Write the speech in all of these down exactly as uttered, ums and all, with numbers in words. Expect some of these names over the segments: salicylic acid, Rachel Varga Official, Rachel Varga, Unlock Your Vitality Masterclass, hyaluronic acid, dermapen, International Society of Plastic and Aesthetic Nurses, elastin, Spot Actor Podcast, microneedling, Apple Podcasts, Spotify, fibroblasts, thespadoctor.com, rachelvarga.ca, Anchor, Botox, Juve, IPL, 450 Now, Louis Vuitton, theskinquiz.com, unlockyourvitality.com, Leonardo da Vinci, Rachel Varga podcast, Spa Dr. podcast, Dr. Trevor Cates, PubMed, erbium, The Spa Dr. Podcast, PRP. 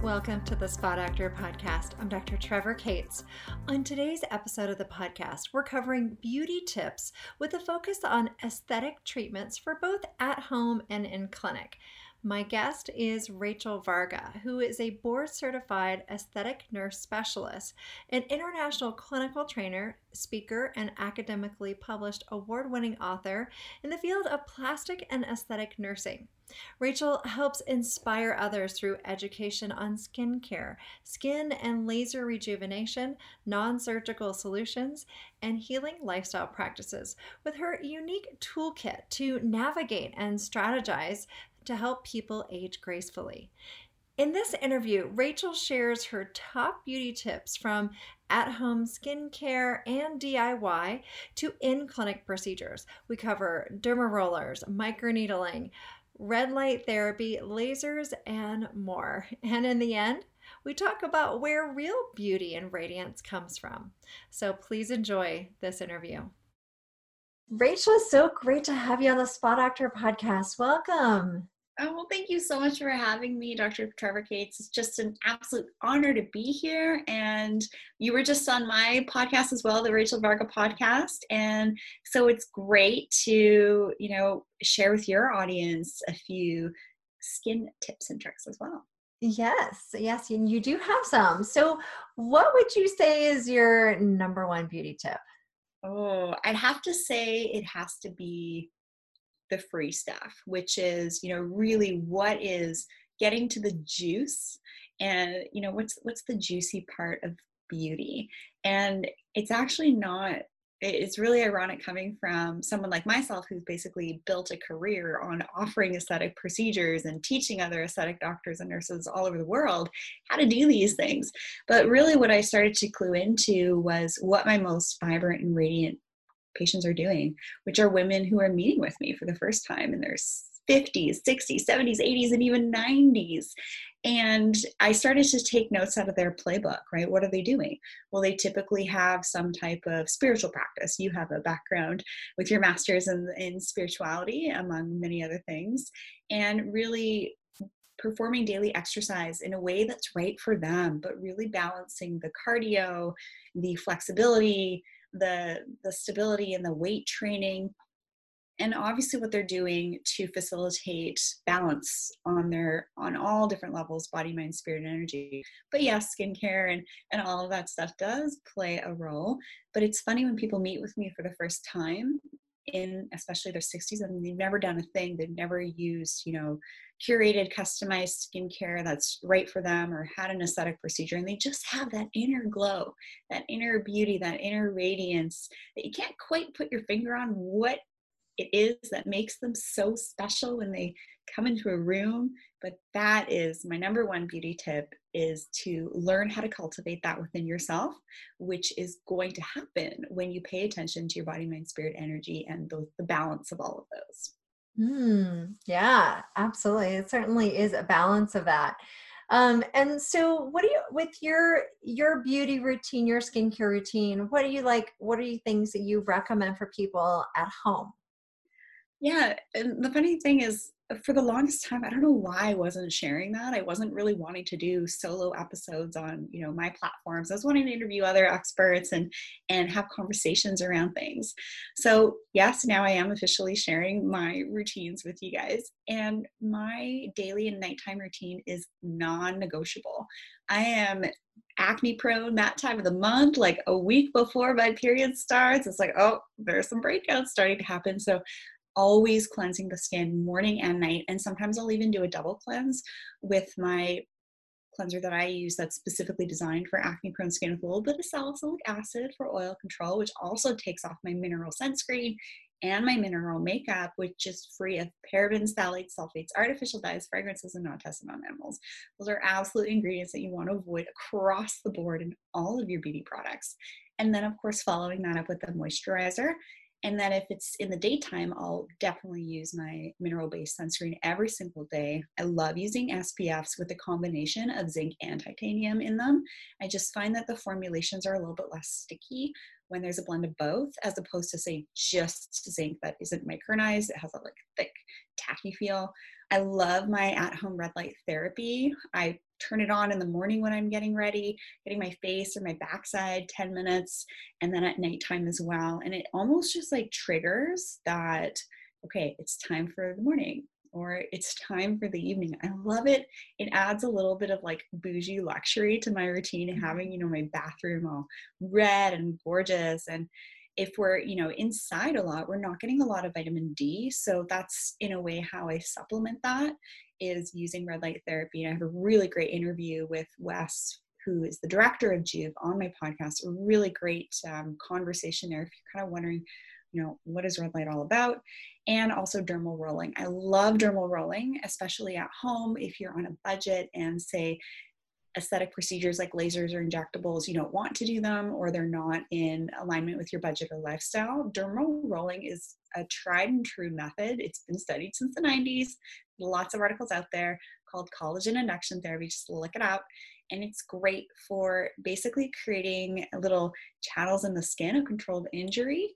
Welcome to the Spot Actor Podcast. I'm Doctor Trevor Cates. On today's episode of the podcast, we're covering beauty tips with a focus on aesthetic treatments for both at home and in clinic. My guest is Rachel Varga, who is a board-certified aesthetic nurse specialist, an international clinical trainer, speaker, and academically published award-winning author in the field of plastic and aesthetic nursing. Rachel helps inspire others through education on skincare, skin and laser rejuvenation, non-surgical solutions, and healing lifestyle practices with her unique toolkit to navigate and strategize to help people age gracefully. In this interview, Rachel shares her top beauty tips from at-home skincare and D I Y to in-clinic procedures. We cover derma rollers, microneedling, red light therapy, lasers, and more. And in the end, we talk about where real beauty and radiance comes from. So please enjoy this interview. Rachel, it's so great to have you on the Spa Doctor Podcast. Welcome. Oh, well, thank you so much for having me, Doctor Trevor Cates. It's just an absolute honor to be here. And you were just on my podcast as well, the Rachel Varga podcast. And so it's great to, you know, share with your audience a few skin tips and tricks as well. Yes, yes, and you do have some. So what would you say is your number one beauty tip? Oh, I'd have to say it has to be the free stuff, which is, you know, really what is getting to the juice and, you know, what's, what's the juicy part of beauty. And it's actually not, it's really ironic coming from someone like myself who's basically built a career on offering aesthetic procedures and teaching other aesthetic doctors and nurses all over the world how to do these things. But really what I started to clue into was what my most vibrant and radiant patients are doing, which are women who are meeting with me for the first time in their fifties, sixties, seventies, eighties, and even nineties. And I started to take notes out of their playbook, right? What are they doing? Well, they typically have some type of spiritual practice. You have a background with your master's in, in spirituality, among many other things, and really performing daily exercise in a way that's right for them, but really balancing the cardio, the flexibility, the, the stability, and the weight training. And obviously what they're doing to facilitate balance on their, on all different levels, body, mind, spirit, and energy. But yes, skincare and, and all of that stuff does play a role. But it's funny when people meet with me for the first time in especially their sixties and they've never done a thing. They've never used, you know, curated, customized skincare that's right for them or had an aesthetic procedure. And they just have that inner glow, that inner beauty, that inner radiance that you can't quite put your finger on what it is that makes them so special when they come into a room. But that is my number one beauty tip, is to learn how to cultivate that within yourself, which is going to happen when you pay attention to your body, mind, spirit, energy, and the, the balance of all of those. Mm, yeah, absolutely. It certainly is a balance of that. Um, and so what do you, with your, your beauty routine, your skincare routine, what do you like, what are you things that you recommend for people at home? Yeah. And the funny thing is, for the longest time, I don't know why I wasn't sharing that. I wasn't really wanting to do solo episodes on, you know, my platforms. I was wanting to interview other experts and, and have conversations around things. So yes, now I am officially sharing my routines with you guys, and my daily and nighttime routine is non-negotiable. I am acne prone that time of the month, like a week before my period starts. It's like, oh, there's some breakouts starting to happen. So always cleansing the skin morning and night. And sometimes I'll even do a double cleanse with my cleanser that I use that's specifically designed for acne prone skin with a little bit of salicylic acid for oil control, which also takes off my mineral sunscreen and my mineral makeup, which is free of parabens, phthalates, sulfates, artificial dyes, fragrances, and non-tested on animals. Those are absolute ingredients that you want to avoid across the board in all of your beauty products. And then of course, following that up with a moisturizer. And then if it's in the daytime, I'll definitely use my mineral-based sunscreen every single day. I love using S P Fs with a combination of zinc and titanium in them. I just find that the formulations are a little bit less sticky when there's a blend of both, as opposed to, say, just zinc that isn't micronized. It has a like thick, tacky feel. I love my at-home red light therapy. I turn it on in the morning when I'm getting ready, getting my face or my backside ten minutes, and then at nighttime as well. And it almost just like triggers that, okay, it's time for the morning, or it's time for the evening. I love it. It adds a little bit of like bougie luxury to my routine, having, you know, my bathroom all red and gorgeous. And if we're, you know, inside a lot, we're not getting a lot of vitamin D. So that's in a way how I supplement that, is using red light therapy. And I have a really great interview with Wes, who is the director of Juve, on my podcast. A really great um, conversation there if you're kind of wondering, you know, what is red light all about? And also dermal rolling. I love dermal rolling, especially at home if you're on a budget and, say, aesthetic procedures like lasers or injectables, you don't want to do them, or they're not in alignment with your budget or lifestyle. Dermal rolling is a tried and true method. It's been studied since the nineties. Lots of articles out there called collagen induction therapy. Just look it up. And it's great for basically creating little channels in the skin of controlled injury.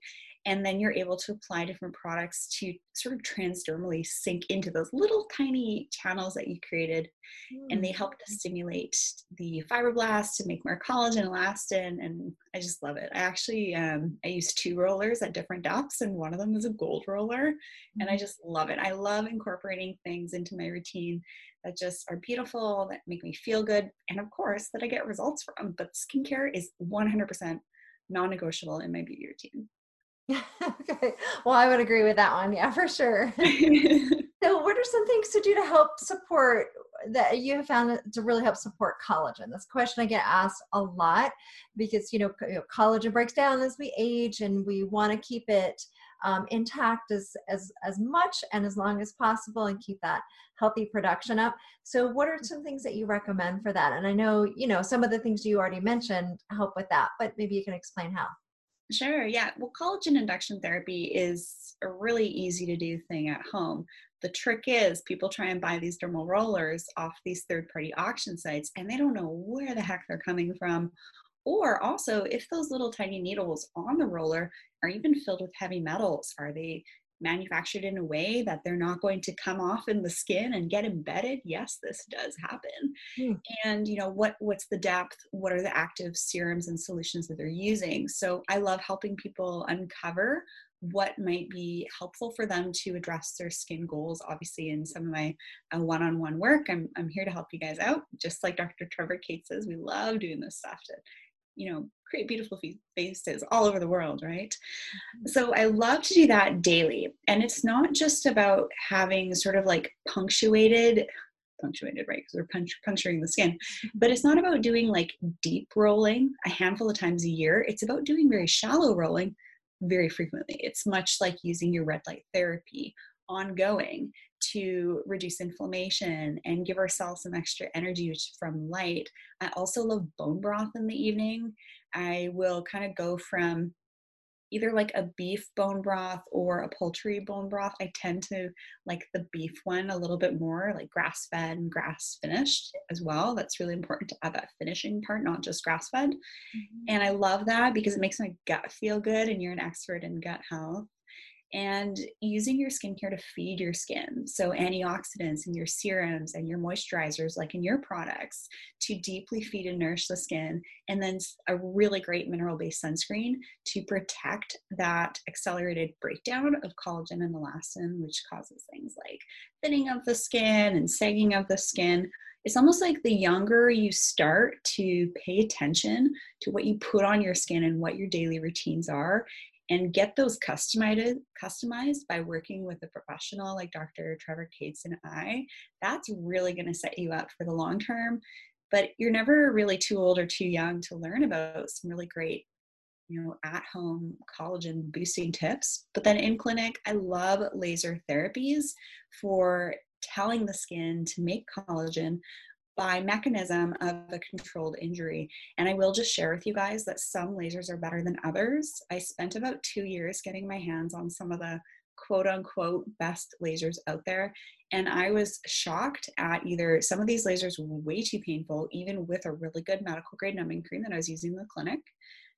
And then you're able to apply different products to sort of transdermally sink into those little tiny channels that you created. Mm. And they help to stimulate the fibroblasts to make more collagen, elastin, and I just love it. I actually, um, I use two rollers at different depths, and one of them is a gold roller. Mm. And I just love it. I love incorporating things into my routine that just are beautiful, that make me feel good, and of course, that I get results from. But skincare is one hundred percent non-negotiable in my beauty routine. Okay. Well, I would agree with that one. Yeah, for sure. So what are some things to do to help support that you have found to really help support collagen? This question I get asked a lot because, you know, you know collagen breaks down as we age, and we want to keep it um, intact as, as, as much and as long as possible, and keep that healthy production up. So what are some things that you recommend for that? And I know, you know, some of the things you already mentioned help with that, but maybe you can explain how. Sure. Yeah. Well, collagen induction therapy is a really easy to do thing at home. The trick is people try and buy these dermal rollers off these third-party auction sites, and they don't know where the heck they're coming from. Or also, if those little tiny needles on the roller are even filled with heavy metals, are they manufactured in a way that they're not going to come off in the skin and get embedded? Yes, this does happen. Mm. And you know, what, what's the depth? What are the active serums and solutions that they're using? So I love helping people uncover what might be helpful for them to address their skin goals. Obviously, in some of my uh, one-on-one work, I'm, I'm here to help you guys out. Just like Doctor Trevor Cates says, we love doing this stuff to, you know, create beautiful faces all over the world, right? So I love to do that daily. And it's not just about having sort of like punctuated, punctuated, right? Because we're puncturing the skin. But it's not about doing like deep rolling a handful of times a year. It's about doing very shallow rolling very frequently. It's much like using your red light therapy ongoing to reduce inflammation and give ourselves some extra energy from light. I also love bone broth in the evening. I will kind of go from either like a beef bone broth or a poultry bone broth. I tend to like the beef one a little bit more, like grass-fed and grass-finished as well. That's really important to add that finishing part, not just grass-fed. Mm-hmm. And I love that because it makes my gut feel good, and you're an expert in gut health. And using your skincare to feed your skin. So antioxidants and your serums and your moisturizers, like in your products, to deeply feed and nourish the skin. And then a really great mineral-based sunscreen to protect that accelerated breakdown of collagen and elastin, which causes things like thinning of the skin and sagging of the skin. It's almost like the younger you start to pay attention to what you put on your skin and what your daily routines are, and get those customized customized by working with a professional like Doctor Trevor Cates and I, that's really going to set you up for the long term. But you're never really too old or too young to learn about some really great, you know, at-home collagen boosting tips. But then in clinic, I love laser therapies for telling the skin to make collagen by mechanism of a controlled injury. And I will just share with you guys that some lasers are better than others. I spent about two years getting my hands on some of the quote unquote best lasers out there. And I was shocked at either some of these lasers were way too painful, even with a really good medical grade numbing cream that I was using in the clinic.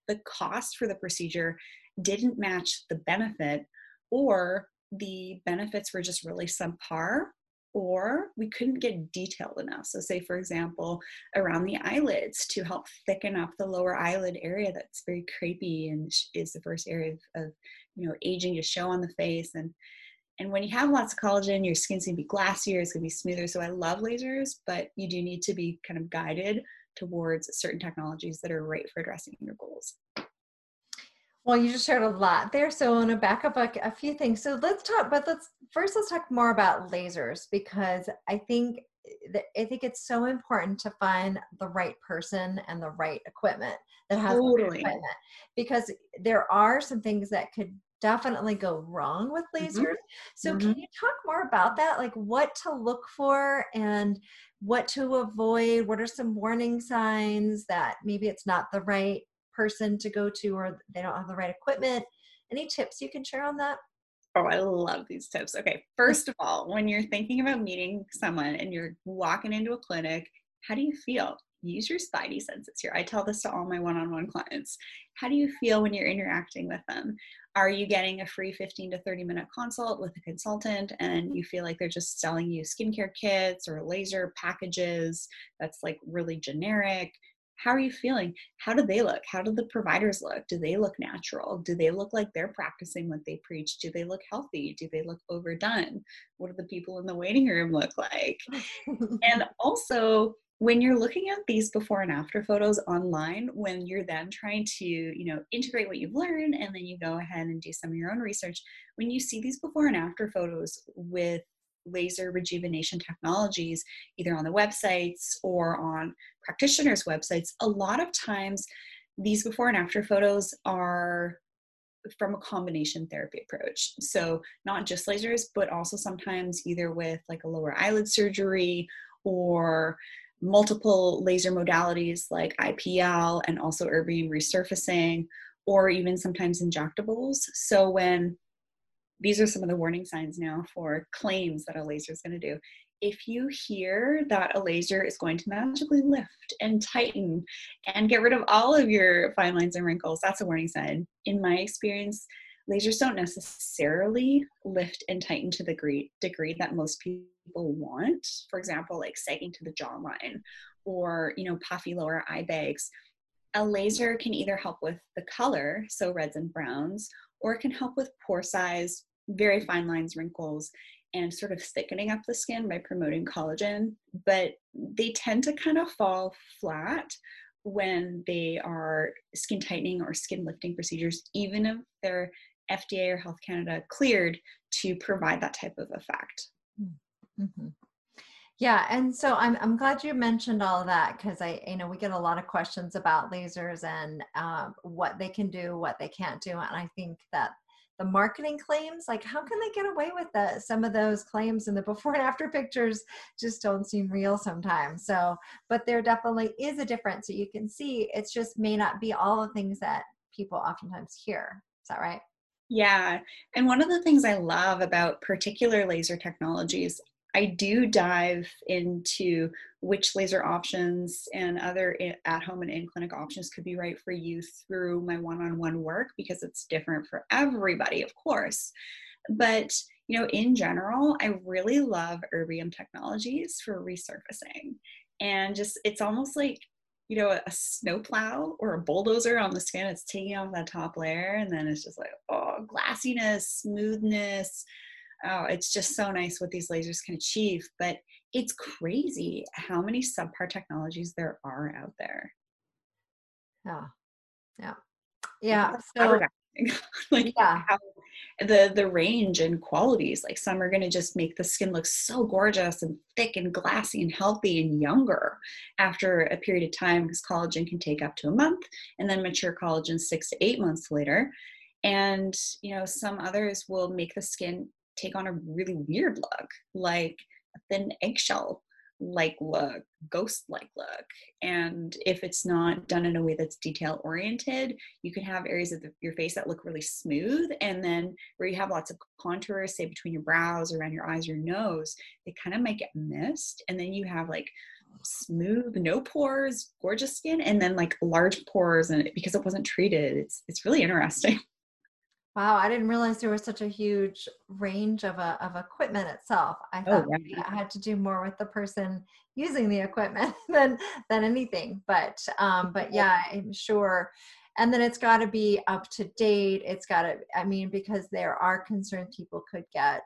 the cost for the procedure didn't match the benefit, or the benefits were just really subpar, or we couldn't get detailed enough. So say, for example, around the eyelids to help thicken up the lower eyelid area that's very crepey and is the first area of, of you know, aging to show on the face. And and when you have lots of collagen, your skin's gonna be glassier, it's gonna be smoother. So I love lasers, but you do need to be kind of guided towards certain technologies that are right for addressing your goals. Well, you just shared a lot there. So I want to back up a, a few things. So let's talk, but let's first, let's talk more about lasers, because I think that, I think it's so important to find the right person and the right equipment that has totally. the right equipment, because there are some things that could definitely go wrong with lasers. Mm-hmm. So mm-hmm. can you talk more about that? Like what to look for and what to avoid? What are some warning signs that maybe it's not the right person to go to, or they don't have the right equipment? Any tips you can share on that? Oh, I love these tips. Okay. First of all, when you're thinking about meeting someone and you're walking into a clinic, how do you feel? Use your spidey senses here. I tell this to all my one-on-one clients. How do you feel when you're interacting with them? Are you getting a free fifteen to thirty minute consult with a consultant and you feel like they're just selling you skincare kits or laser packages that's like really generic? How are you feeling? How do they look? How do the providers look? Do they look natural? Do they look like they're practicing what they preach? Do they look healthy? Do they look overdone? What do the people in the waiting room look like? And also, when you're looking at these before and after photos online, when you're then trying to, you know, integrate what you've learned, and then you go ahead and do some of your own research, when you see these before and after photos with laser rejuvenation technologies, either on the websites or on practitioners' websites, a lot of times these before and after photos are from a combination therapy approach. So not just lasers, but also sometimes either with like a lower eyelid surgery or multiple laser modalities like I P L and also erbium resurfacing, or even sometimes injectables. So when these are some of the warning signs now for claims that a laser is going to do. If you hear that a laser is going to magically lift and tighten and get rid of all of your fine lines and wrinkles, that's a warning sign. In my experience, lasers don't necessarily lift and tighten to the degree, degree that most people want. For example, like sagging to the jawline or, you know, puffy lower eye bags. A laser can either help with the color, so reds and browns, or it can help with pore size, very fine lines, wrinkles, and sort of thickening up the skin by promoting collagen. But they tend to kind of fall flat when they are skin tightening or skin lifting procedures, even if they're F D A or Health Canada cleared to provide that type of effect. Mm-hmm. Yeah. And so I'm I'm glad you mentioned all of that, because I, you know, we get a lot of questions about lasers and um, what they can do, what they can't do. And I think that the marketing claims, like how can they get away with that? Some of those claims in the before and after pictures just don't seem real sometimes. So, but there definitely is a difference that you can see. It's just may not be all the things that people oftentimes hear. Is that right? Yeah. And one of the things I love about particular laser technologies, I do dive into which laser options and other at-home and in-clinic options could be right for you through my one-on-one work, because it's different for everybody, of course. But, you know, in general, I really love erbium technologies for resurfacing. And just, it's almost like, you know, a snowplow or a bulldozer on the skin. It's taking off that top layer, and then it's just like, oh, glassiness, smoothness. Oh, it's just so nice what these lasers can achieve, but it's crazy how many subpar technologies there are out there. Yeah. Yeah. Yeah. So, like yeah. How the, the range and qualities, like some are going to just make the skin look so gorgeous and thick and glassy and healthy and younger after a period of time, because collagen can take up to a month and then mature collagen six to eight months later. And, you know, some others will make the skin take on a really weird look, like a thin eggshell-like look, ghost-like look. And if it's not done in a way that's detail-oriented, you can have areas of the, your face that look really smooth, and then where you have lots of contours, say between your brows, around your eyes, your nose, they kind of might get missed. And then you have like smooth, no pores, gorgeous skin, and then like large pores, and because it wasn't treated, it's it's really interesting. Wow, I didn't realize there was such a huge range of a of equipment itself. I thought oh, yeah. I had to do more with the person using the equipment than than anything. But um, but yeah, I'm sure. And then it's got to be up to date. It's got to, I mean, because there are concerns people could get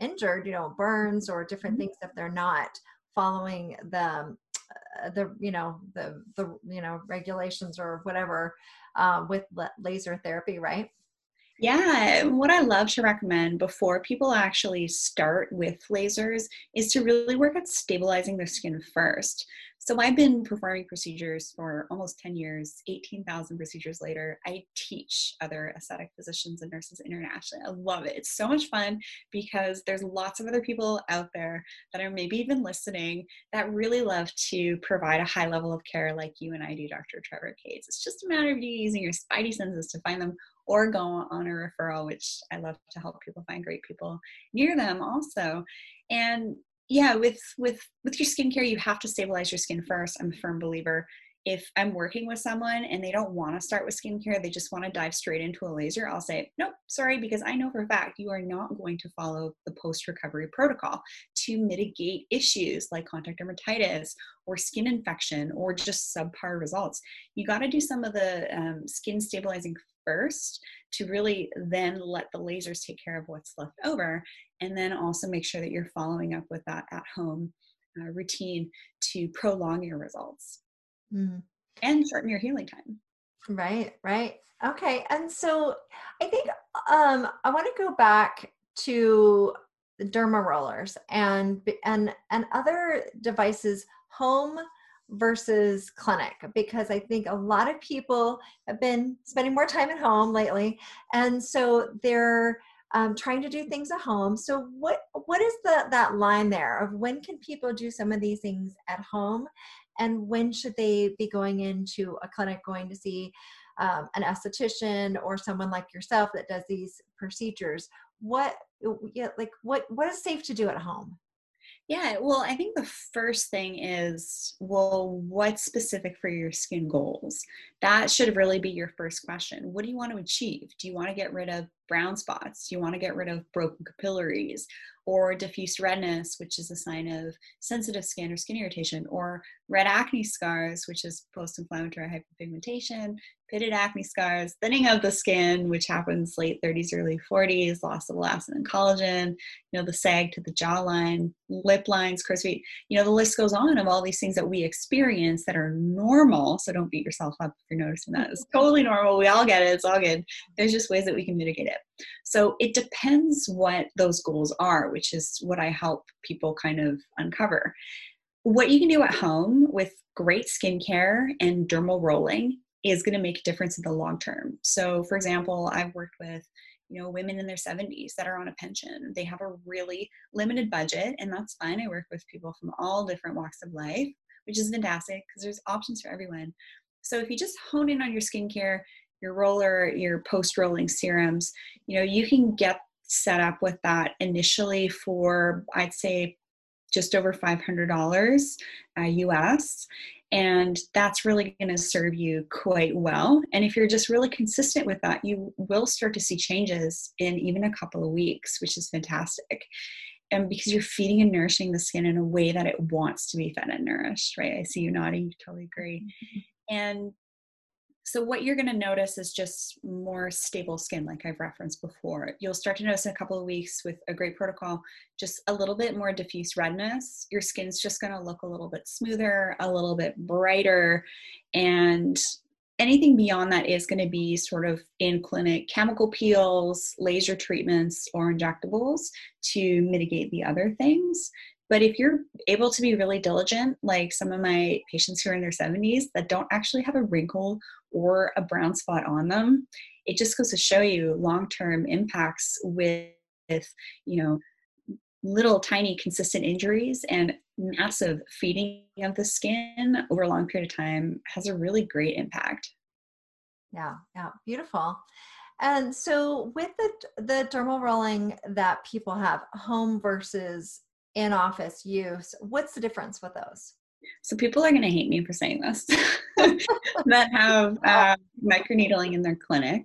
injured, you know, burns or different mm-hmm. things if they're not following the uh, the you know the the you know regulations or whatever uh, with la- laser therapy, right? Yeah. What I love to recommend before people actually start with lasers is to really work at stabilizing their skin first. So I've been performing procedures for almost ten years, eighteen thousand procedures later. I teach other aesthetic physicians and nurses internationally. I love it. It's so much fun because there's lots of other people out there that are maybe even listening that really love to provide a high level of care like you and I do, Doctor Trevor Cates. It's just a matter of you using your spidey senses to find them, or go on a referral, which I love to help people find great people near them also. And yeah, with with with your skincare, you have to stabilize your skin first. I'm a firm believer. If I'm working with someone and they don't want to start with skincare, they just want to dive straight into a laser, I'll say, nope, sorry, because I know for a fact you are not going to follow the post-recovery protocol to mitigate issues like contact dermatitis or skin infection or just subpar results. You got to do some of the um, skin stabilizing first to really then let the lasers take care of what's left over, and then also make sure that you're following up with that at-home uh, routine to prolong your results mm. and shorten your healing time. Right, right. Okay. And so I think um, I want to go back to the derma rollers and and and other devices, home versus clinic, because I think a lot of people have been spending more time at home lately, and so they're um, trying to do things at home. So what what is the that line there of when can people do some of these things at home, and when should they be going into a clinic, going to see um, an esthetician or someone like yourself that does these procedures? What yeah, like what what is safe to do at home? Yeah, well, I think the first thing is, well, what's specific for your skin goals? That should really be your first question. What do you want to achieve? Do you want to get rid of brown spots? Do you want to get rid of broken capillaries or diffuse redness, which is a sign of sensitive skin or skin irritation, or red acne scars, which is post-inflammatory hyperpigmentation, pitted acne scars, thinning of the skin, which happens late thirties, early forties, loss of elastin and collagen, you know, the sag to the jawline, lip lines, crow's feet, you know, the list goes on of all these things that we experience that are normal. So don't beat yourself up if you're noticing that. It's totally normal. We all get it. It's all good. There's just ways that we can mitigate it. So it depends what those goals are, which is what I help people kind of uncover. What you can do at home with great skincare and dermal rolling is going to make a difference in the long term. So for example, I've worked with, you know, women in their seventies that are on a pension. They have a really limited budget, and that's fine. I work with people from all different walks of life, which is fantastic because there's options for everyone. So if you just hone in on your skincare, your roller, your post-rolling serums, you know, you can get set up with that initially for, I'd say, just over five hundred dollars uh, U S. And that's really going to serve you quite well. And if you're just really consistent with that, you will start to see changes in even a couple of weeks, which is fantastic. And because you're feeding and nourishing the skin in a way that it wants to be fed and nourished, right? I see you nodding. Totally agree. And so what you're going to notice is just more stable skin, like I've referenced before. You'll start to notice in a couple of weeks with a great protocol, just a little bit more diffuse redness. Your skin's just going to look a little bit smoother, a little bit brighter, and anything beyond that is going to be sort of in clinic chemical peels, laser treatments, or injectables to mitigate the other things. But if you're able to be really diligent, like some of my patients who are in their seventies that don't actually have a wrinkle or a brown spot on them, it just goes to show you long-term impacts with, you know, little tiny consistent injuries, and massive feeding of the skin over a long period of time has a really great impact. Yeah, yeah, beautiful. And so with the the dermal rolling that people have, home versus in-office use, what's the difference with those? So people are going to hate me for saying this, that have uh, microneedling in their clinic.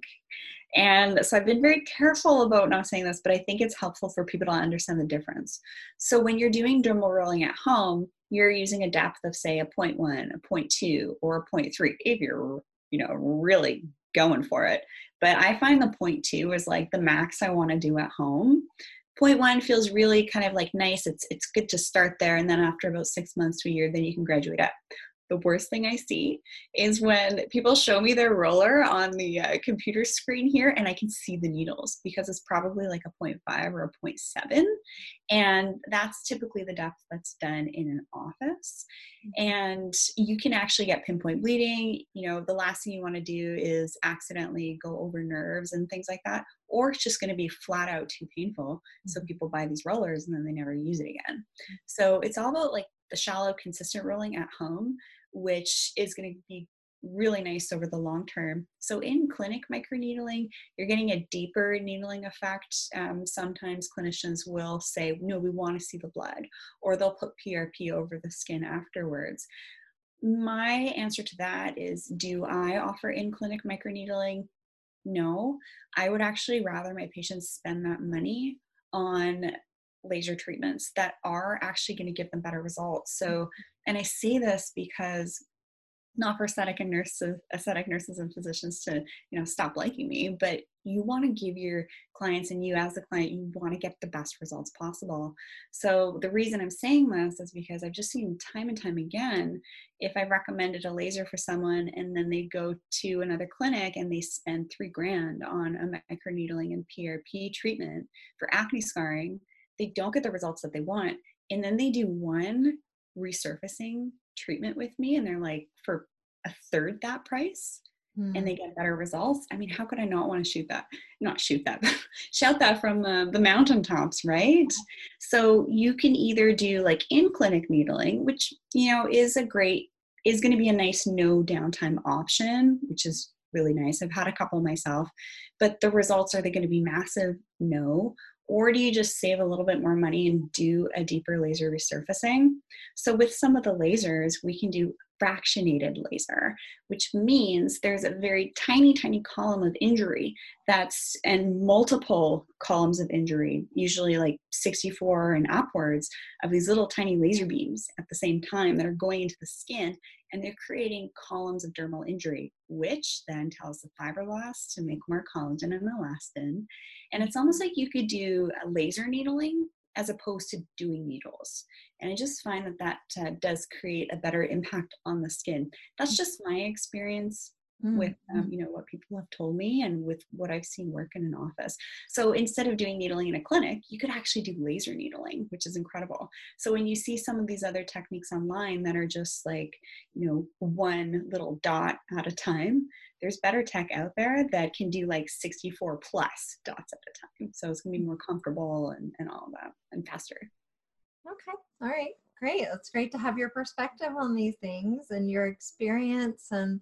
And so I've been very careful about not saying this, but I think it's helpful for people to understand the difference. So when you're doing dermal rolling at home, you're using a depth of, say, a zero point one, a zero point two, or a zero point three, if you're, you know, really going for it. But I find the zero point two is like the max I want to do at home. zero point one feels really kind of like nice. It's it's good to start there. And then after about six months to a year, then you can graduate up. The worst thing I see is when people show me their roller on the uh, computer screen here, and I can see the needles because it's probably like a zero point five or a zero point seven. And that's typically the depth that's done in an office. And you can actually get pinpoint bleeding. You know, the last thing you want to do is accidentally go over nerves and things like that, or it's just going to be flat out too painful. So people buy these rollers and then they never use it again. So it's all about like the shallow, consistent rolling at home, which is going to be really nice over the long term. So in clinic microneedling, you're getting a deeper needling effect. Um, sometimes clinicians will say, no, we want to see the blood, or they'll put P R P over the skin afterwards. My answer to that is, do I offer in-clinic microneedling? No, I would actually rather my patients spend that money on laser treatments that are actually going to give them better results. So, and I say this because not for aesthetic and nurses, aesthetic nurses and physicians to, you know, stop liking me, but you want to give your clients, and you as the client, you want to get the best results possible. So the reason I'm saying this is because I've just seen time and time again, if I recommended a laser for someone and then they go to another clinic and they spend three grand on a microneedling and P R P treatment for acne scarring, they don't get the results that they want. And then they do one resurfacing treatment with me and they're like, for a third that price, mm. and they get better results. I mean, how could I not want to shoot that, not shoot that, shout that from the, the mountaintops, right? Yeah. So you can either do like in clinic needling, which, you know, is a great, is going to be a nice no downtime option, which is really nice. I've had a couple myself, but the results, are they going to be massive? No. Or do you just save a little bit more money and do a deeper laser resurfacing? So with some of the lasers, we can do fractionated laser, which means there's a very tiny, tiny column of injury that's, and multiple columns of injury, usually like sixty-four and upwards, of these little tiny laser beams at the same time that are going into the skin, and they're creating columns of dermal injury, which then tells the fibroblasts to make more collagen and elastin. And it's almost like you could do a laser needling as opposed to doing needles. And I just find that that uh, does create a better impact on the skin. That's just my experience mm-hmm. with, um, you know, what people have told me and with what I've seen work in an office. So instead of doing needling in a clinic, you could actually do laser needling, which is incredible. So when you see some of these other techniques online that are just like, you know, one little dot at a time, there's better tech out there that can do like sixty-four plus dots at a time. So it's gonna be more comfortable and, and all that, and faster. Okay, all right, great. It's great to have your perspective on these things and your experience. And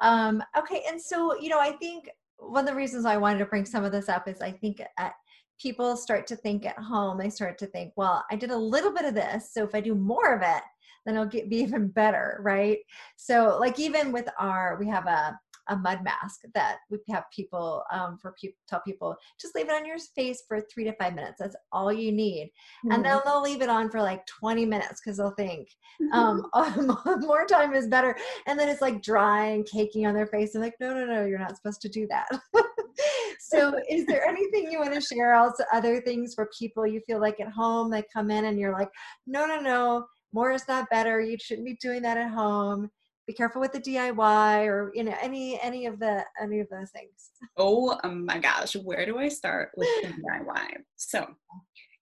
um, okay, and so, you know, I think one of the reasons I wanted to bring some of this up is I think at, people start to think at home, they start to think, well, I did a little bit of this, so if I do more of it, then it'll get, be even better, right? So like even with our, we have a, a mud mask that we have people um, for people tell people just leave it on your face for three to five minutes. That's all you need, mm-hmm. and then they'll leave it on for like twenty minutes because they'll think mm-hmm. um, more time is better. And then it's like dry and cakey on their face. They're like, no, no, no, you're not supposed to do that. So, is there anything you want to share? Also, other things for people you feel like at home they come in and you're like, no, no, no, more is not better. You shouldn't be doing that at home. Be careful with the D I Y, or, you know, any, any of the, any of those things. Oh my gosh. Where do I start with the D I Y? So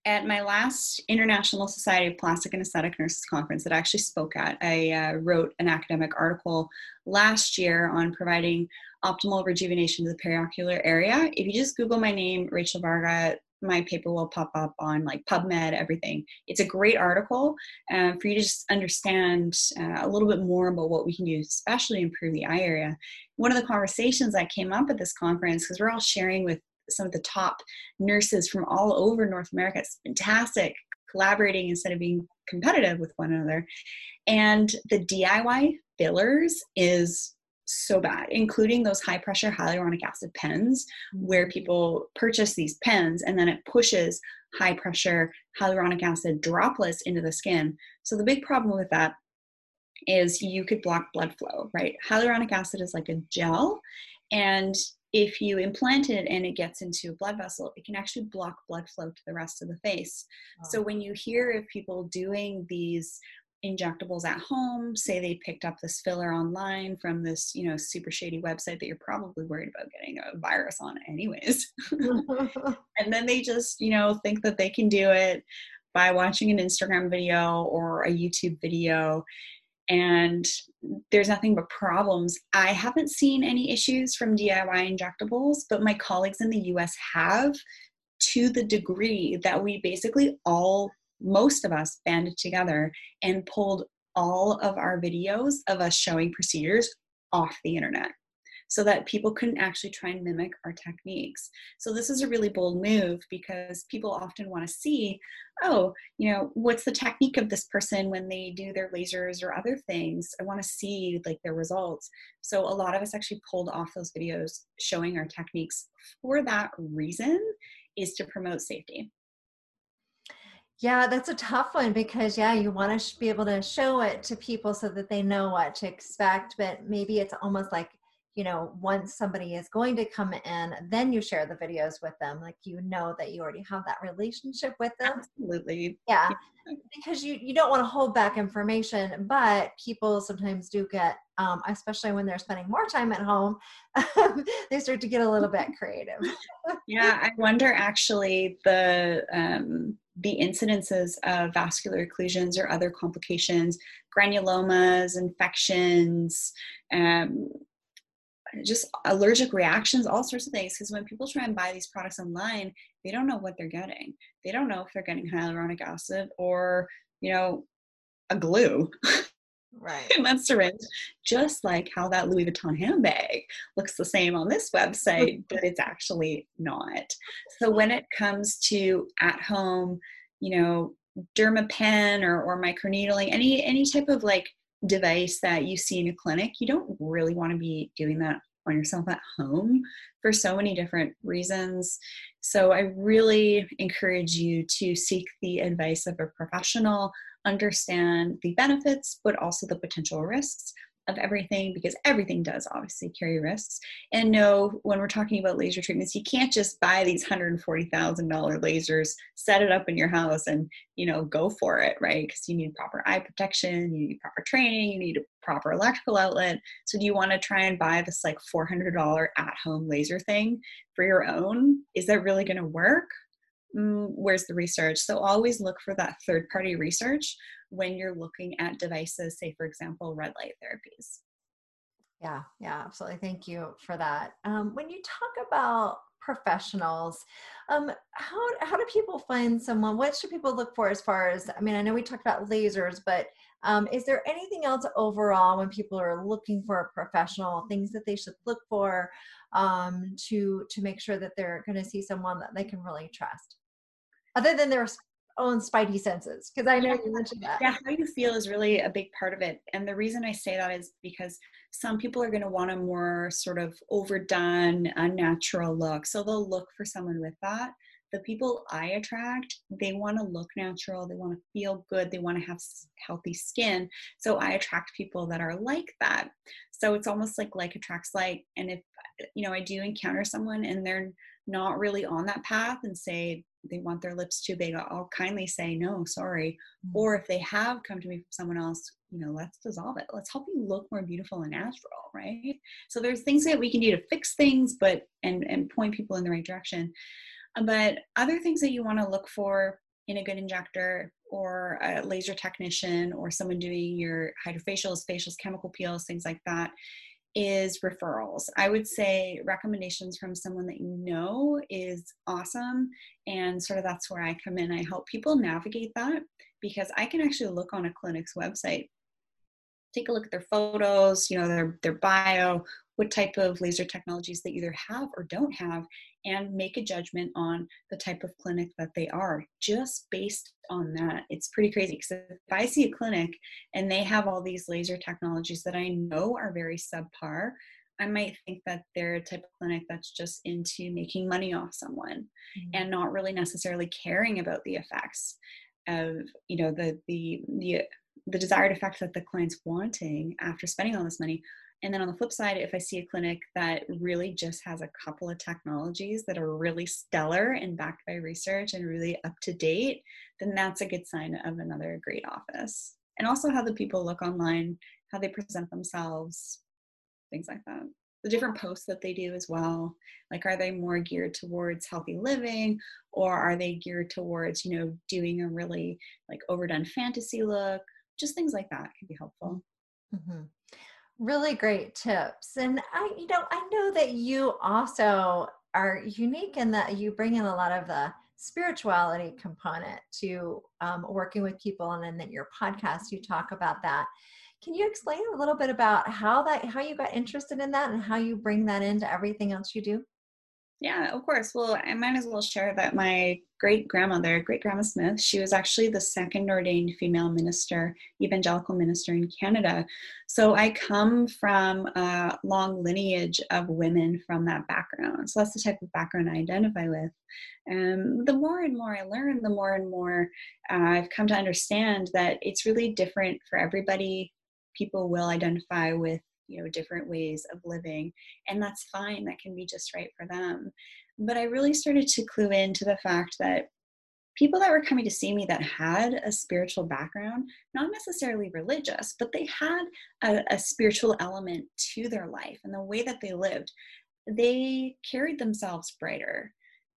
at my last International Society of Plastic and Aesthetic Nurses conference that I actually spoke at, I uh, wrote an academic article last year on providing optimal rejuvenation to the periocular area. If you just Google my name, Rachel Varga, my paper will pop up on like PubMed, everything. It's a great article uh, for you to just understand uh, a little bit more about what we can do, especially improve the eye area. One of the conversations that came up at this conference, because we're all sharing with some of the top nurses from all over North America, it's fantastic collaborating instead of being competitive with one another. And the D I Y fillers is so bad, including those high pressure hyaluronic acid pens, where people purchase these pens and then it pushes high pressure hyaluronic acid droplets into the skin. So the big problem with that is you could block blood flow, right? Hyaluronic acid is like a gel, and if you implant it and it gets into a blood vessel, it can actually block blood flow to the rest of the face. Wow. So when you hear of people doing these injectables at home, say they picked up this filler online from this, you know, super shady website that you're probably worried about getting a virus on anyways. And then they just, you know, think that they can do it by watching an Instagram video or a YouTube video. And there's nothing but problems. I haven't seen any issues from D I Y injectables, but my colleagues in the U S have, to the degree that we basically all, most of us, banded together and pulled all of our videos of us showing procedures off the internet so that people couldn't actually try and mimic our techniques. So this is a really bold move, because people often want to see, oh, you know, what's the technique of this person when they do their lasers or other things? I want to see like their results. So a lot of us actually pulled off those videos showing our techniques for that reason, is to promote safety. Yeah, that's a tough one, because yeah, you want to sh- be able to show it to people so that they know what to expect, but maybe it's almost like, you know, once somebody is going to come in, then you share the videos with them. Like, you know that you already have that relationship with them. Absolutely. Yeah, because you, you don't want to hold back information, but people sometimes do get, um, especially when they're spending more time at home, they start to get a little bit creative. Yeah, I wonder actually the, um, the incidences of vascular occlusions or other complications, granulomas, infections, um, just allergic reactions, all sorts of things. Because when people try and buy these products online, they don't know what they're getting. They don't know if they're getting hyaluronic acid or, you know, a glue. Right. And that's syringe. Just like how that Louis Vuitton handbag looks the same on this website, but it's actually not. So when it comes to at home, you know, dermapen or, or microneedling, any, any type of like device that you see in a clinic, you don't really want to be doing that on yourself at home for so many different reasons. So I really encourage you to seek the advice of a professional, understand the benefits, but also the potential risks of everything, because everything does obviously carry risks. And no, when we're talking about laser treatments, you can't just buy these one hundred forty thousand dollars lasers, set it up in your house and, you know, go for it, right? Because you need proper eye protection, you need proper training, you need a proper electrical outlet. So do you want to try and buy this like four hundred dollars at-home laser thing for your own? Is that really going to work? Where's the research? So always look for that third-party research when you're looking at devices, say, for example, red light therapies. Yeah, yeah, absolutely. Thank you for that. Um, when you talk about professionals, um, how how do people find someone? What should people look for as far as, I mean, I know we talked about lasers, but um, is there anything else overall when people are looking for a professional, things that they should look for um, to, to make sure that they're going to see someone that they can really trust? Other than their own spidey senses, because I know yeah. you mentioned that. Yeah, how you feel is really a big part of it. And the reason I say that is because some people are going to want a more sort of overdone, unnatural look. So they'll look for someone with that. The people I attract, they want to look natural. They want to feel good. They want to have healthy skin. So I attract people that are like that. So it's almost like like attracts like. And if, you know, I do encounter someone and they're not really on that path and say they want their lips too big, I'll kindly say, no, sorry. Mm-hmm. Or if they have come to me from someone else, you know, let's dissolve it. Let's help you look more beautiful and natural, right? So there's things that we can do to fix things, but, and, and point people in the right direction. But other things that you want to look for in a good injector or a laser technician or someone doing your hydrofacials, facials, chemical peels, things like that, is referrals. I would say recommendations from someone that you know is awesome. And sort of that's where I come in. I help people navigate that, because I can actually look on a clinic's website take a look at their photos, you know, their, their bio, what type of laser technologies they either have or don't have, and make a judgment on the type of clinic that they are just based on that. It's pretty crazy, because if I see a clinic and they have all these laser technologies that I know are very subpar, I might think that they're a type of clinic that's just into making money off someone mm-hmm. and not really necessarily caring about the effects of, you know, the, the, the, the desired effects that the client's wanting after spending all this money. And then on the flip side, if I see a clinic that really just has a couple of technologies that are really stellar and backed by research and really up to date, then that's a good sign of another great office. And also how the people look online, how they present themselves, things like that. The different posts that they do as well. Like, are they more geared towards healthy living, or are they geared towards, you know, doing a really like overdone fantasy look? Just things like that can be helpful. Mm-hmm. Really great tips. And I, you know, I know that you also are unique in that you bring in a lot of the spirituality component to um, working with people. And then in your podcast, you talk about that. Can you explain a little bit about how that, how you got interested in that and how you bring that into everything else you do? Yeah, of course. Well, I might as well share that my great grandmother, great grandma Smith, she was actually the second ordained female minister, evangelical minister in Canada. So I come from a long lineage of women from that background. So that's the type of background I identify with. Um, the more and more I learn, the more and more uh, I've come to understand that it's really different for everybody. People will identify with, you know, different ways of living, and that's fine. That can be just right for them. But I really started to clue into the fact that people that were coming to see me that had a spiritual background, not necessarily religious, but they had a, a spiritual element to their life and the way that they lived, they carried themselves brighter.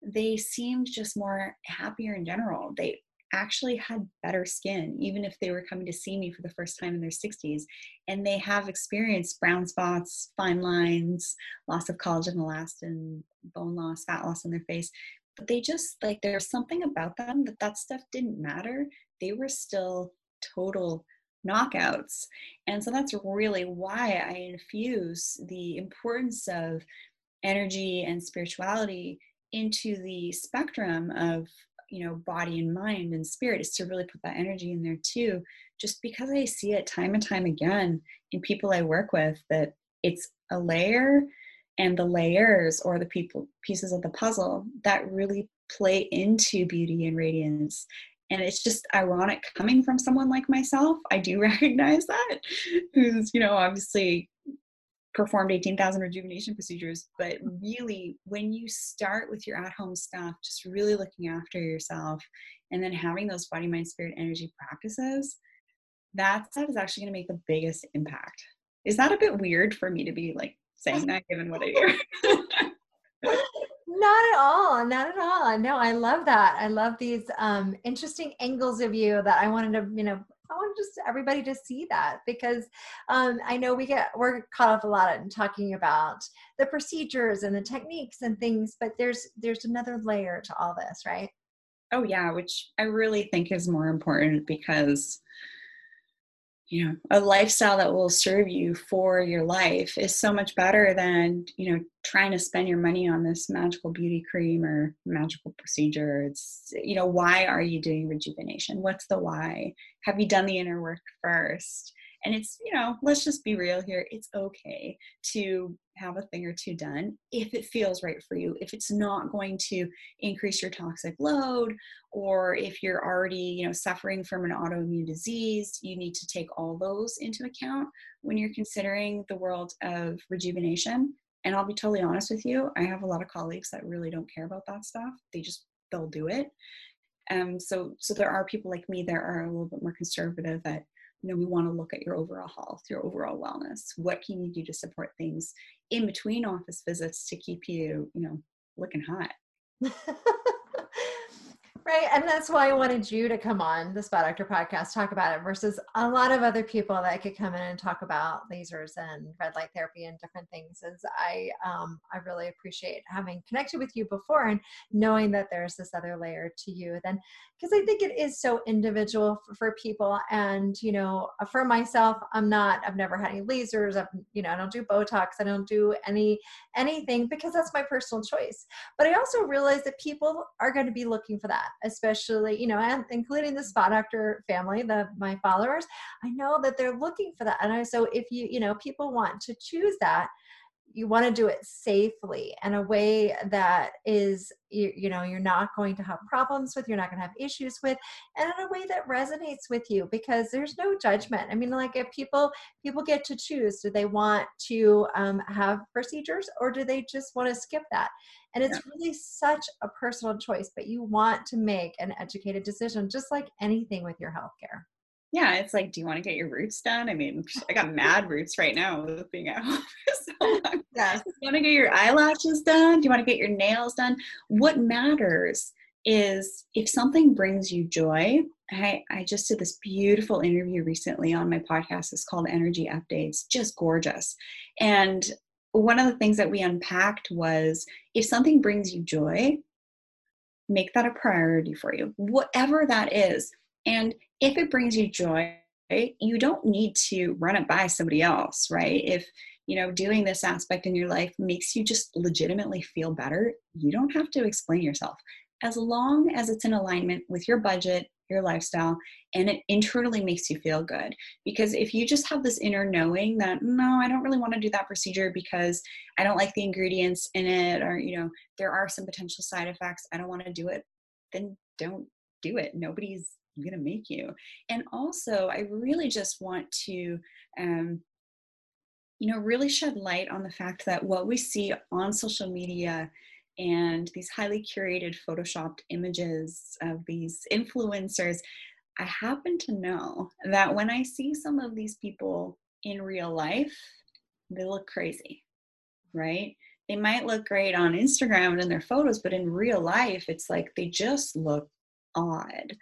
They seemed just more happier in general. They actually had better skin, even if they were coming to see me for the first time in their sixties, and they have experienced brown spots, fine lines, loss of collagen, elastin, bone loss, fat loss in their face. But they just, like, there's something about them that that stuff didn't matter. They were still total knockouts. And so that's really why I infuse the importance of energy and spirituality into the spectrum of, you know, body and mind and spirit, is to really put that energy in there too, just because I see it time and time again in people I work with, that it's a layer and the layers, or the people pieces of the puzzle, that really play into beauty and radiance. And it's just ironic coming from someone like myself. I do recognize that, who's, you know, obviously performed eighteen thousand rejuvenation procedures. But really, when you start with your at-home stuff, just really looking after yourself, and then having those body, mind, spirit, energy practices, that stuff is actually going to make the biggest impact. Is that a bit weird for me to be like saying that, given what I do? Not at all. Not at all. No, I love that. I love these um, interesting angles of you that I wanted to, you know, I want just everybody to see that, because um, I know we get, we're caught up a lot in talking about the procedures and the techniques and things, but there's, there's another layer to all this, right? Oh yeah. Which I really think is more important, because, you know, a lifestyle that will serve you for your life is so much better than, you know, trying to spend your money on this magical beauty cream or magical procedure. It's, you know, why are you doing rejuvenation? What's the why? Have you done the inner work first? And it's, you know, let's just be real here. It's okay to have a thing or two done if it feels right for you, if it's not going to increase your toxic load, or if you're already, you know, suffering from an autoimmune disease. You need to take all those into account when you're considering the world of rejuvenation. And I'll be totally honest with you, I have a lot of colleagues that really don't care about that stuff. They just, they'll do it. Um, so, so there are people like me that are a little bit more conservative at, you know, we want to look at your overall health, your overall wellness. What can you do to support things in between office visits to keep you, you know, looking hot? Right. And that's why I wanted you to come on the Spa Doctor podcast, talk about it versus a lot of other people that could come in and talk about lasers and red light therapy and different things. As I, um, I really appreciate having connected with you before and knowing that there's this other layer to you then, because I think it is so individual for, for people. And, you know, for myself, I'm not, I've never had any lasers. I've, you know, I don't do Botox. I don't do any, anything because that's my personal choice. But I also realize that people are going to be looking for that, especially, you know, and including the Spot Actor family, the, my followers, I know that they're looking for that. And I, so if you, you know, people want to choose that, you want to do it safely in a way that is, you, you know, you're not going to have problems with, you're not going to have issues with, and in a way that resonates with you because there's no judgment. I mean, like if people, people get to choose, do they want to um, have procedures or do they just want to skip that? And it's yeah. really such a personal choice, but you want to make an educated decision, just like anything with your healthcare. Yeah, it's like, do you want to get your roots done? I mean, I got mad roots right now with being at home for so long. Yes. Do you want to get your eyelashes done? Do you want to get your nails done? What matters is if something brings you joy. I, I just did this beautiful interview recently on my podcast. It's called Energy Updates. Just gorgeous. And one of the things that we unpacked was if something brings you joy, make that a priority for you, whatever that is. And if it brings you joy, you don't need to run it by somebody else, right? If, you know, doing this aspect in your life makes you just legitimately feel better, you don't have to explain yourself. As long as it's in alignment with your budget, your lifestyle, and it internally makes you feel good. Because if you just have this inner knowing that, no, I don't really want to do that procedure because I don't like the ingredients in it, or, you know, there are some potential side effects, I don't want to do it, then don't do it. Nobody's going to make you. And also, I really just want to, um, you know, really shed light on the fact that what we see on social media and these highly curated photoshopped images of these influencers, I happen to know that when I see some of these people in real life, they look crazy, right? They might look great on Instagram and in their photos, but in real life, it's like they just look odd.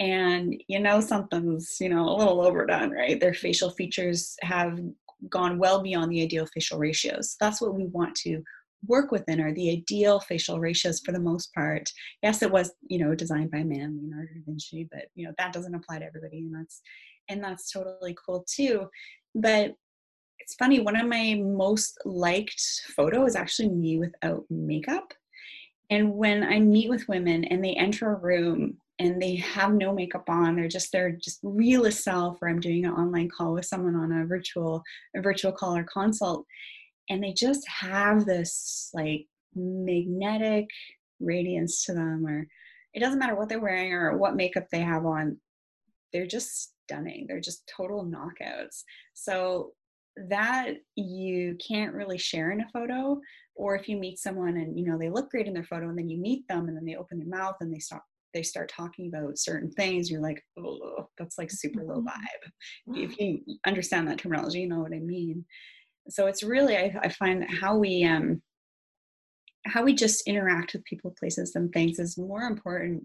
And you know, something's, you know, a little overdone, right? Their facial features have gone well beyond the ideal facial ratios. That's what we want to work within, are the ideal facial ratios for the most part. Yes, it was, you know, designed by a man, Leonardo da Vinci, but you know, that doesn't apply to everybody. And that's, and that's totally cool too. But it's funny, one of my most liked photos is actually me without makeup. And when I meet with women and they enter a room and they have no makeup on, they're just their just realest self, or I'm doing an online call with someone on a virtual, a virtual call or consult, and they just have this like magnetic radiance to them, or it doesn't matter what they're wearing or what makeup they have on, they're just stunning. They're just total knockouts. So that you can't really share in a photo. Or if you meet someone and, you know, they look great in their photo and then you meet them and then they open their mouth and they stop, they start talking about certain things, you're like, oh, that's like super low vibe. If you understand that terminology, you know what I mean. So it's really, I, I find that how we, um, how we just interact with people, places, and things is more important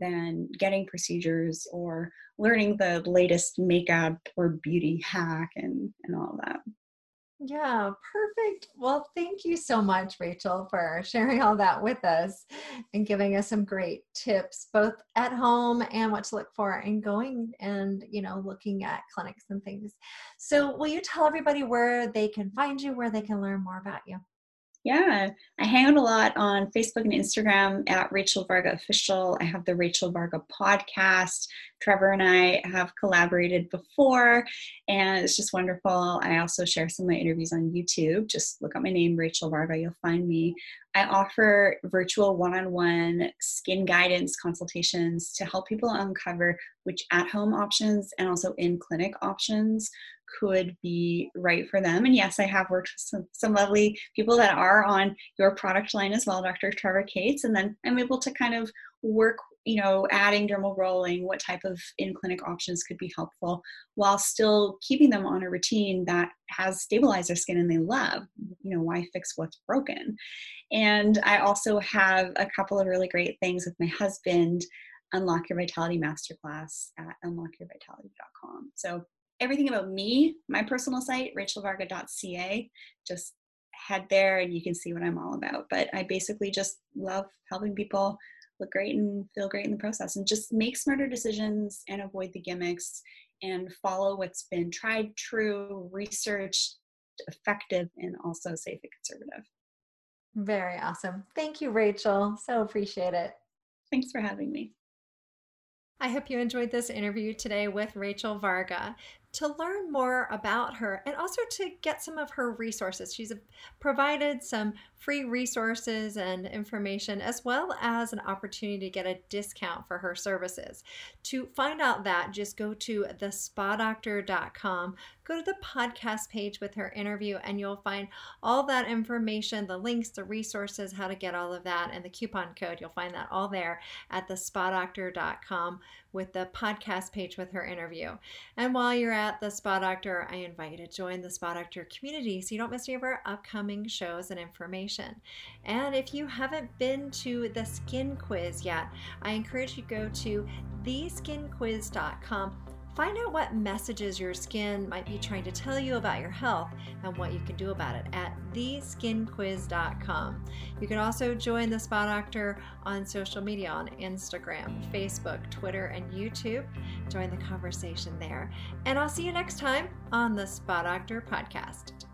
than getting procedures or learning the latest makeup or beauty hack and, and all that. Yeah, perfect. Well, thank you so much, Rachel, for sharing all that with us and giving us some great tips, both at home and what to look for and going and, you know, looking at clinics and things. So will you tell everybody where they can find you, where they can learn more about you? Yeah, I hang out a lot on Facebook and Instagram at Rachel Varga Official. I have the Rachel Varga podcast. Trevor and I have collaborated before, and it's just wonderful. I also share some of my interviews on YouTube. Just look up my name, Rachel Varga, you'll find me. I offer virtual one-on-one skin guidance consultations to help people uncover which at-home options and also in-clinic options could be right for them. And yes, I have worked with some, some lovely people that are on your product line as well, Doctor Trevor Cates, and then I'm able to kind of work you know, adding dermal rolling, what type of in-clinic options could be helpful while still keeping them on a routine that has stabilized their skin and they love. You know, why fix what's broken? And I also have a couple of really great things with my husband, Unlock Your Vitality Masterclass at unlock your vitality dot com. So everything about me, my personal site, rachel varga dot c a, just head there and you can see what I'm all about. But I basically just love helping people look great and feel great in the process, and just make smarter decisions and avoid the gimmicks and follow what's been tried, true, researched, effective, and also safe and conservative. Very awesome. Thank you, Rachel. So appreciate it. Thanks for having me. I hope you enjoyed this interview today with Rachel Varga. To learn more about her and also to get some of her resources, she's provided some free resources and information, as well as an opportunity to get a discount for her services. To find out that, just go to the spa doctor dot com, go to the podcast page with her interview, and you'll find all that information, the links, the resources, how to get all of that, and the coupon code. You'll find that all there at the spa doctor dot com with the podcast page with her interview. And while you're at the Spa Doctor, I invite you to join the Spa Doctor community so you don't miss any of our upcoming shows and information. And if you haven't been to the Skin Quiz yet, I encourage you to go to the skin quiz dot com. Find out what messages your skin might be trying to tell you about your health and what you can do about it at the skin quiz dot com. You can also join the Spa Doctor on social media, on Instagram, Facebook, Twitter, and YouTube. Join the conversation there. And I'll see you next time on the Spa Doctor podcast.